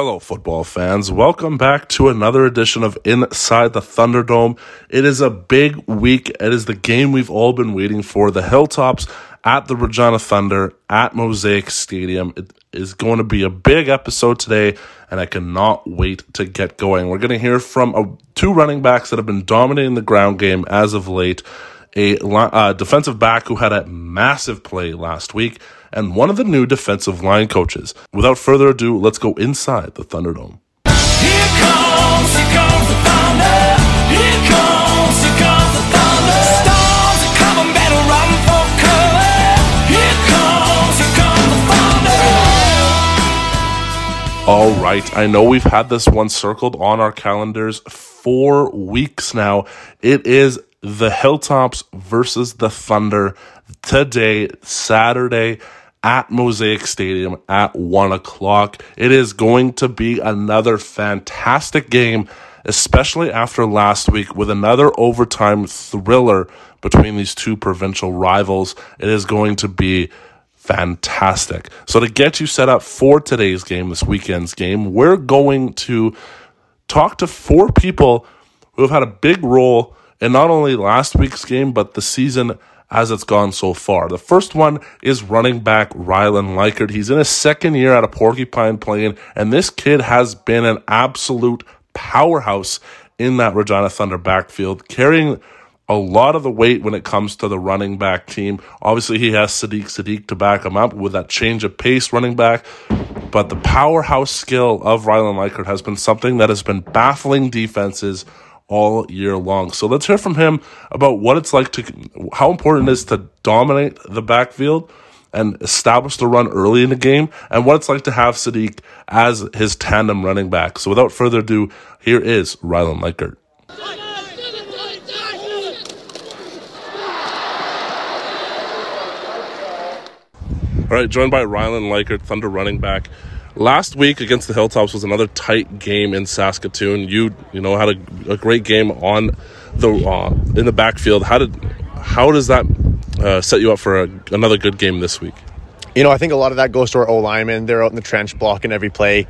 Hello, football fans. Welcome back to another edition of Inside the Thunderdome. It is a big week. It is the game we've all been waiting for. The Hilltops at the Regina Thunder at Mosaic Stadium. It is going to be a big episode today, and I cannot wait to get going. We're going to hear from two running backs that have been dominating the ground game as of late, a defensive back who had a massive play last week, and one of the new defensive line coaches. Without further ado, let's go inside the Thunderdome. Here comes the thunder. Here comes the thunder. Storms are coming, better run for cover. Here comes the thunder. All right, I know we've had this one circled on our calendars 4 weeks now. It is the Hilltops versus the Thunder today, Saturday, at Mosaic Stadium at 1 o'clock. It is going to be another fantastic game, especially after last week with another overtime thriller between these two provincial rivals. It is going to be fantastic. So to get you set up for today's game, this weekend's game, we're going to talk to four people who have had a big role and not only last week's game, but the season as it's gone so far. The first one is running back Rylan Likert. He's in his second year out of Porcupine Plain, and this kid has been an absolute powerhouse in that Regina Thunder backfield, carrying a lot of the weight when it comes to the running back team. Obviously, he has Sadiq to back him up with that change of pace running back, but the powerhouse skill of Rylan Likert has been something that has been baffling defenses all year long. So let's hear from him about what it's like to, how important it is to dominate the backfield and establish the run early in the game, and what it's like to have Sadiq as his tandem running back. So without further ado, here is Rylan Likert. All right, joined by Rylan Likert, Thunder running back. Last week against the Hilltops was another tight game in Saskatoon. You had a great game on the in the backfield. How does that set you up for another good game this week? I think a lot of that goes to our O linemen. They're out in the trench blocking every play.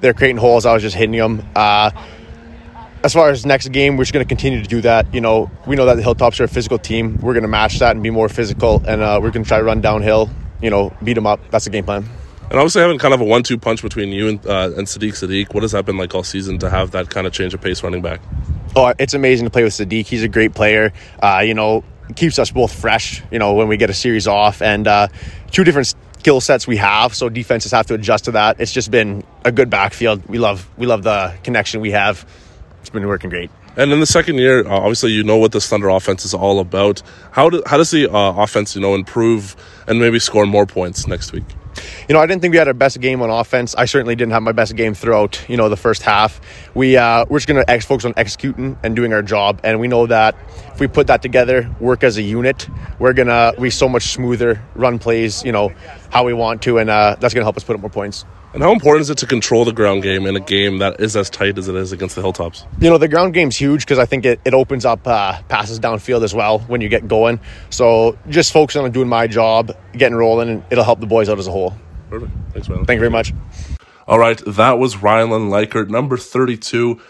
They're creating holes. I was just hitting them. As far as next game, we're just going to continue to do that. We know that the Hilltops are a physical team. We're going to match that and be more physical, and we're going to try to run downhill. Beat them up. That's the game plan. And obviously having kind of a 1-2 punch between you and Sadiq, what has that been like all season to have that kind of change of pace running back? Oh, it's amazing to play with Sadiq. He's a great player. Keeps us both fresh, when we get a series off. And two different skill sets we have, so defenses have to adjust to that. It's just been a good backfield. We love the connection we have. It's been working great. And in the second year, obviously, what this Thunder offense is all about. How does the offense, improve and maybe score more points next week? I didn't think we had our best game on offense. I certainly didn't have my best game throughout, the first half. We're just going to focus on executing and doing our job. And we know that if we put that together, work as a unit, we're going to be so much smoother, run plays, how we want to. And that's going to help us put up more points. And how important is it to control the ground game in a game that is as tight as it is against the Hilltops? The ground game's huge because I think it opens up passes downfield as well when you get going. So just focusing on doing my job, getting rolling, and it'll help the boys out as a whole. Perfect. Thanks, man. Thank you very much. All right, that was Rylan Likert, number 32.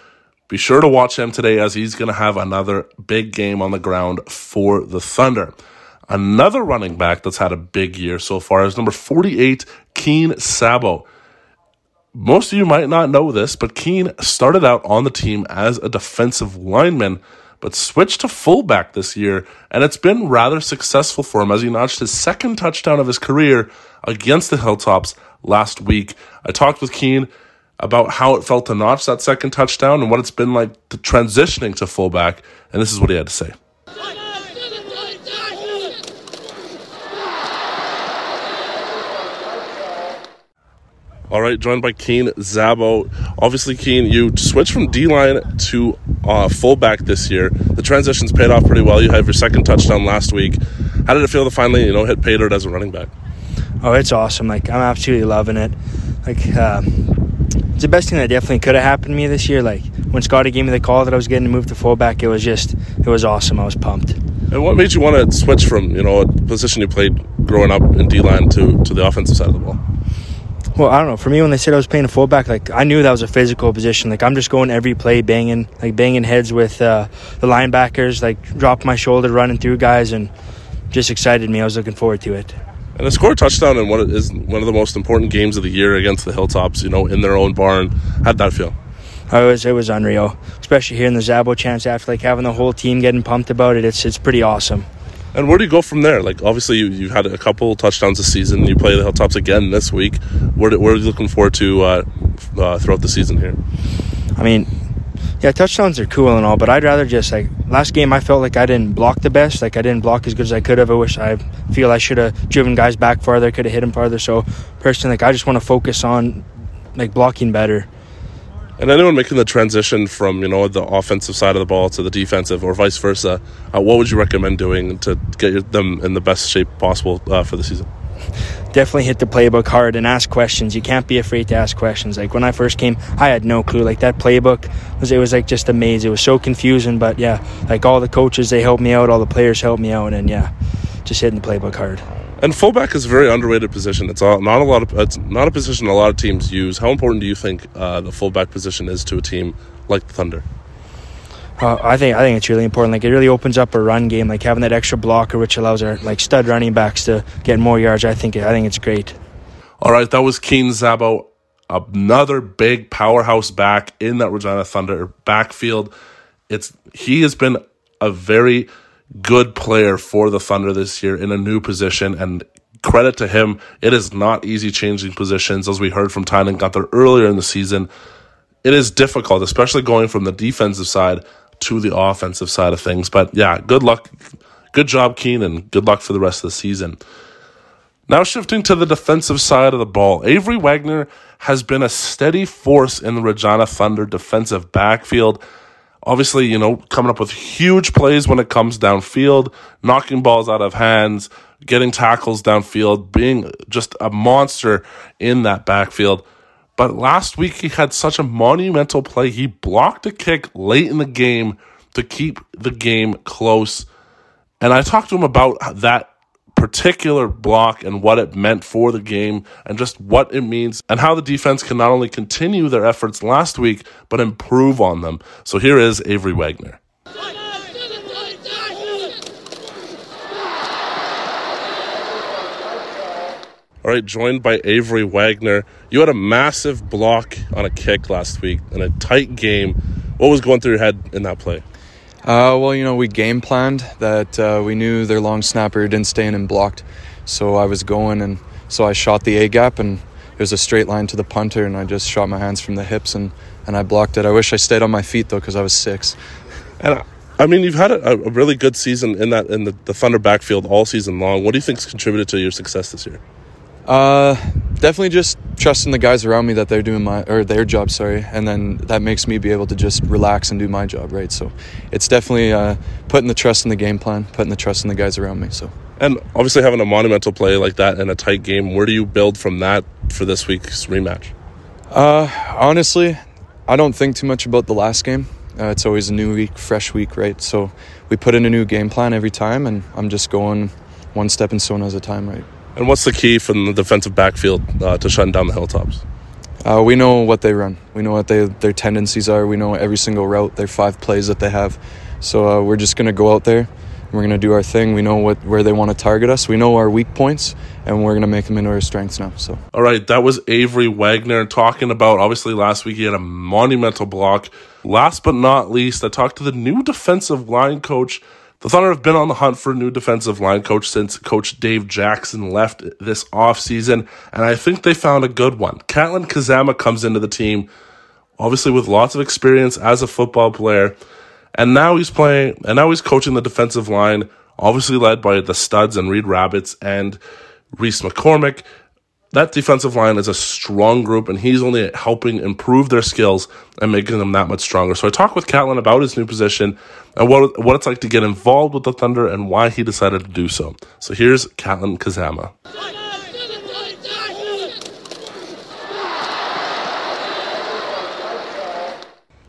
Be sure to watch him today as he's going to have another big game on the ground for the Thunder. Another running back that's had a big year so far is number 48, Keane Zabo. Most of you might not know this, but Keane started out on the team as a defensive lineman, but switched to fullback this year, and it's been rather successful for him as he notched his second touchdown of his career against the Hilltops last week. I talked with Keane about how it felt to notch that second touchdown and what it's been like to transitioning to fullback, and this is what he had to say. All right, joined by Keane Zabo. Obviously, Keane, you switched from D-line to fullback this year. The transition's paid off pretty well. You had your second touchdown last week. How did it feel to finally, hit pay dirt as a running back? Oh, it's awesome. I'm absolutely loving it. It's the best thing that definitely could have happened to me this year. When Scotty gave me the call that I was getting to move to fullback, it was awesome. I was pumped. And what made you want to switch from, a position you played growing up in D-line to the offensive side of the ball? Well, I don't know. For me, when they said I was playing a fullback, like, I knew that was a physical position. Like, I'm just going every play banging heads with the linebackers, like, dropping my shoulder, running through guys, and just excited me. I was looking forward to it. And to score a touchdown in what is one of the most important games of the year against the Hilltops, you know, in their own barn, how'd that feel? It was unreal, especially hearing the Zabo chants after, like, having the whole team getting pumped about it. It's pretty awesome. And where do you go from there? Like, obviously, you've had a couple touchdowns this season. You play the Hilltops again this week. What are you looking forward to throughout the season here? I mean, yeah, touchdowns are cool and all, but I'd rather just, like, last game I felt like I didn't block the best. Like, I didn't block as good as I could have. I feel I should have driven guys back farther, could have hit them farther. So, personally, like, I just want to focus on, like, blocking better. And anyone making the transition from, you know, the offensive side of the ball to the defensive or vice versa, what would you recommend doing to get them in the best shape possible for the season? Definitely hit the playbook hard and ask questions. You can't be afraid to ask questions. Like, when I first came, I had no clue. Like, that playbook, it was like just a maze. It was so confusing. But, yeah, like, all the coaches, they helped me out. All the players helped me out. And, yeah, just hitting the playbook hard. And fullback is a very underrated position. It's not a position a lot of teams use. How important do you think the fullback position is to a team like the Thunder? I think it's really important. Like, it really opens up a run game. Like, having that extra blocker, which allows our, like, stud running backs to get more yards. I think it's great. All right, that was Keane Zabo, another big powerhouse back in that Regina Thunder backfield. He has been a very good player for the Thunder this year in a new position, and credit to him. It is not easy changing positions, as we heard from Tynan Gunther earlier in the season. It is difficult, especially going from the defensive side to the offensive side of things. But yeah, good luck. Good job, Keane, and good luck for the rest of the season. Now shifting to the defensive side of the ball, Avery Wagner has been a steady force in the Regina Thunder defensive backfield. Obviously, you know, coming up with huge plays when it comes downfield, knocking balls out of hands, getting tackles downfield, being just a monster in that backfield. But last week, he had such a monumental play. He blocked a kick late in the game to keep the game close. And I talked to him about that particular block and what it meant for the game and just what it means and how the defense can not only continue their efforts last week but improve on them. So here is Avery Wagner. All right, joined by Avery Wagner. You had a massive block on a kick last week in a tight game. What was going through your head in that play? Well, you know, we game planned that we knew their long snapper didn't stay in and blocked. So I was going, and so I shot the A-gap, and it was a straight line to the punter, and I just shot my hands from the hips, and I blocked it. I wish I stayed on my feet, though, because I was 6. And, I mean, you've had a really good season in the Thunder backfield all season long. What do you think's contributed to your success this year? Definitely just trusting the guys around me that they're doing their job, and then that makes me be able to just relax and do my job, right? So it's definitely putting the trust in the game plan, putting the trust in the guys around me. So, and obviously having a monumental play like that in a tight game, where do you build from that for this week's rematch? Honestly, I don't think too much about the last game. It's always a new week, fresh week, right? So we put in a new game plan every time, and I'm just going one step and stone at a time, right? And what's the key from the defensive backfield to shutting down the Hilltops? We know what they run. We know what their tendencies are. We know every single route, their 5 plays that they have. So we're just going to go out there, and we're going to do our thing. We know where they want to target us. We know our weak points, and we're going to make them into our strengths now. So, all right, that was Avery Wagner talking about, obviously, last week he had a monumental block. Last but not least, I talked to the new defensive line coach. The Thunder have been on the hunt for a new defensive line coach since Coach Dave Jackson left this offseason, and I think they found a good one. Catlin Kazama comes into the team, obviously with lots of experience as a football player, and now he's coaching the defensive line, obviously led by the studs and Reed Rabbits and Reese McCormick. That defensive line is a strong group, and he's only helping improve their skills and making them that much stronger. So I talked with Catlin about his new position and what it's like to get involved with the Thunder and why he decided to do so. So here's Catlin Kazama.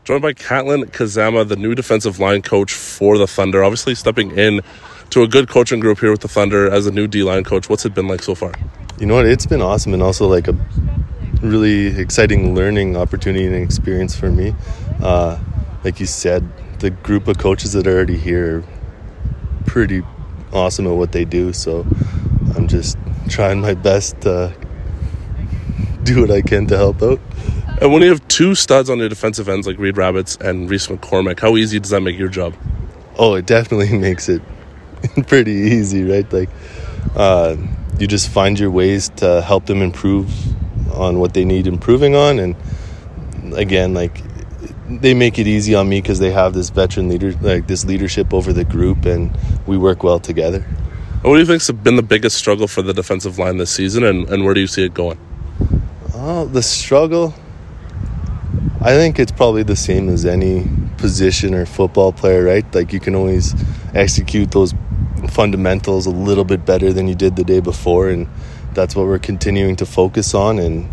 Joined by Catlin Kazama, the new defensive line coach for the Thunder, obviously stepping in to a good coaching group here with the Thunder as a new D-line coach. What's it been like so far? You know what? It's been awesome, and also like a really exciting learning opportunity and experience for me. Like you said, the group of coaches that are already here are pretty awesome at what they do, so I'm just trying my best to do what I can to help out. And when you have two studs on your defensive ends like Reed Rabbits and Reese McCormick, how easy does that make your job? Oh, it definitely makes it pretty easy, right? Like, you just find your ways to help them improve on what they need improving on. And again, like, they make it easy on me because they have this veteran leader, like this leadership over the group, and we work well together. What do you think's been the biggest struggle for the defensive line this season, and where do you see it going? Oh, the struggle, I think it's probably the same as any position or football player, right? Like, you can always execute those fundamentals a little bit better than you did the day before, and that's what we're continuing to focus on. And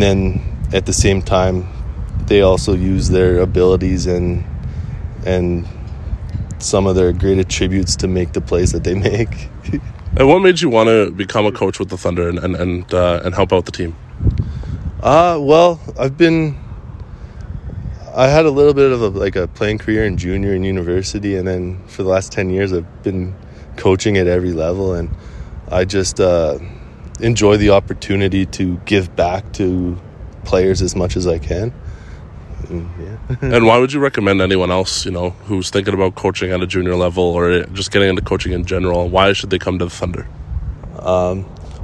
then at the same time, they also use their abilities and some of their great attributes to make the plays that they make. And what made you want to become a coach with the Thunder and help out the team? Well, I had a little bit of a playing career in junior and university, and then for the last 10 years I've been coaching at every level, and I just enjoy the opportunity to give back to players as much as I can. Yeah. And why would you recommend anyone else, you know, who's thinking about coaching at a junior level or just getting into coaching in general? Why should they come to the Thunder?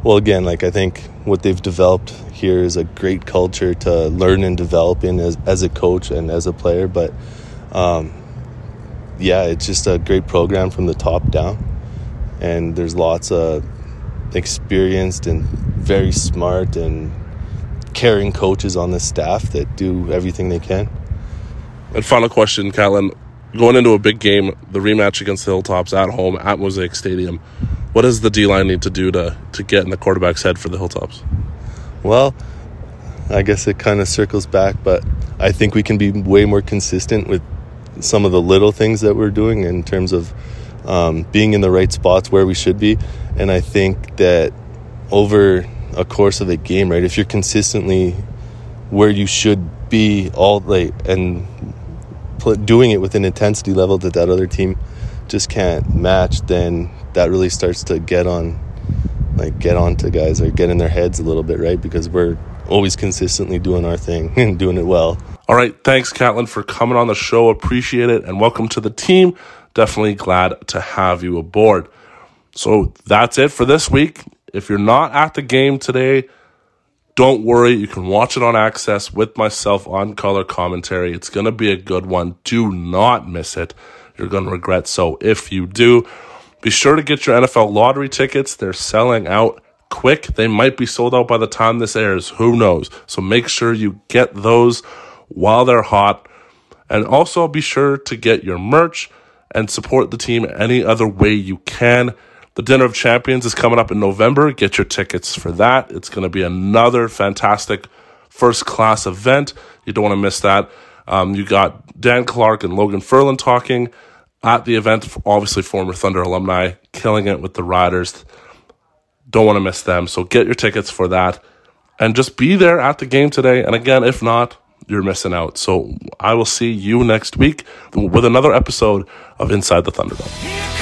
Well, again, like, I think what they've developed here is a great culture to learn and develop in as a coach and as a player. But, it's just a great program from the top down. And there's lots of experienced and very smart and caring coaches on the staff that do everything they can. And final question, Catlin, going into a big game, the rematch against the Hilltops at home at Mosaic Stadium, what does the D-line need to do to get in the quarterback's head for the Hilltops? Well, I guess it kind of circles back, but I think we can be way more consistent with some of the little things that we're doing in terms of being in the right spots where we should be. And I think that over a course of a game, right, if you're consistently where you should be all like and doing it with an intensity level that other team just can't match, then that really starts to get on to guys or get in their heads a little bit, right? Because we're always consistently doing our thing and doing it well. All right, thanks, Catlin, for coming on the show. Appreciate it, and welcome to the team. Definitely glad to have you aboard. So that's it for this week. If you're not at the game today, don't worry. You can watch it on Access with myself on color commentary. It's going to be a good one. Do not miss it. You're going to regret so if you do. Be sure to get your NFL lottery tickets. They're selling out quick. They might be sold out by the time this airs. Who knows? So make sure you get those while they're hot. And also be sure to get your merch and support the team any other way you can. The Dinner of Champions is coming up in November. Get your tickets for that. It's going to be another fantastic first-class event. You don't want to miss that. You got Dan Clark and Logan Ferland talking at the event. Obviously, former Thunder alumni, killing it with the Riders. Don't want to miss them. So get your tickets for that. And just be there at the game today. And again, if not, you're missing out. So I will see you next week with another episode of Inside the Thunderdome.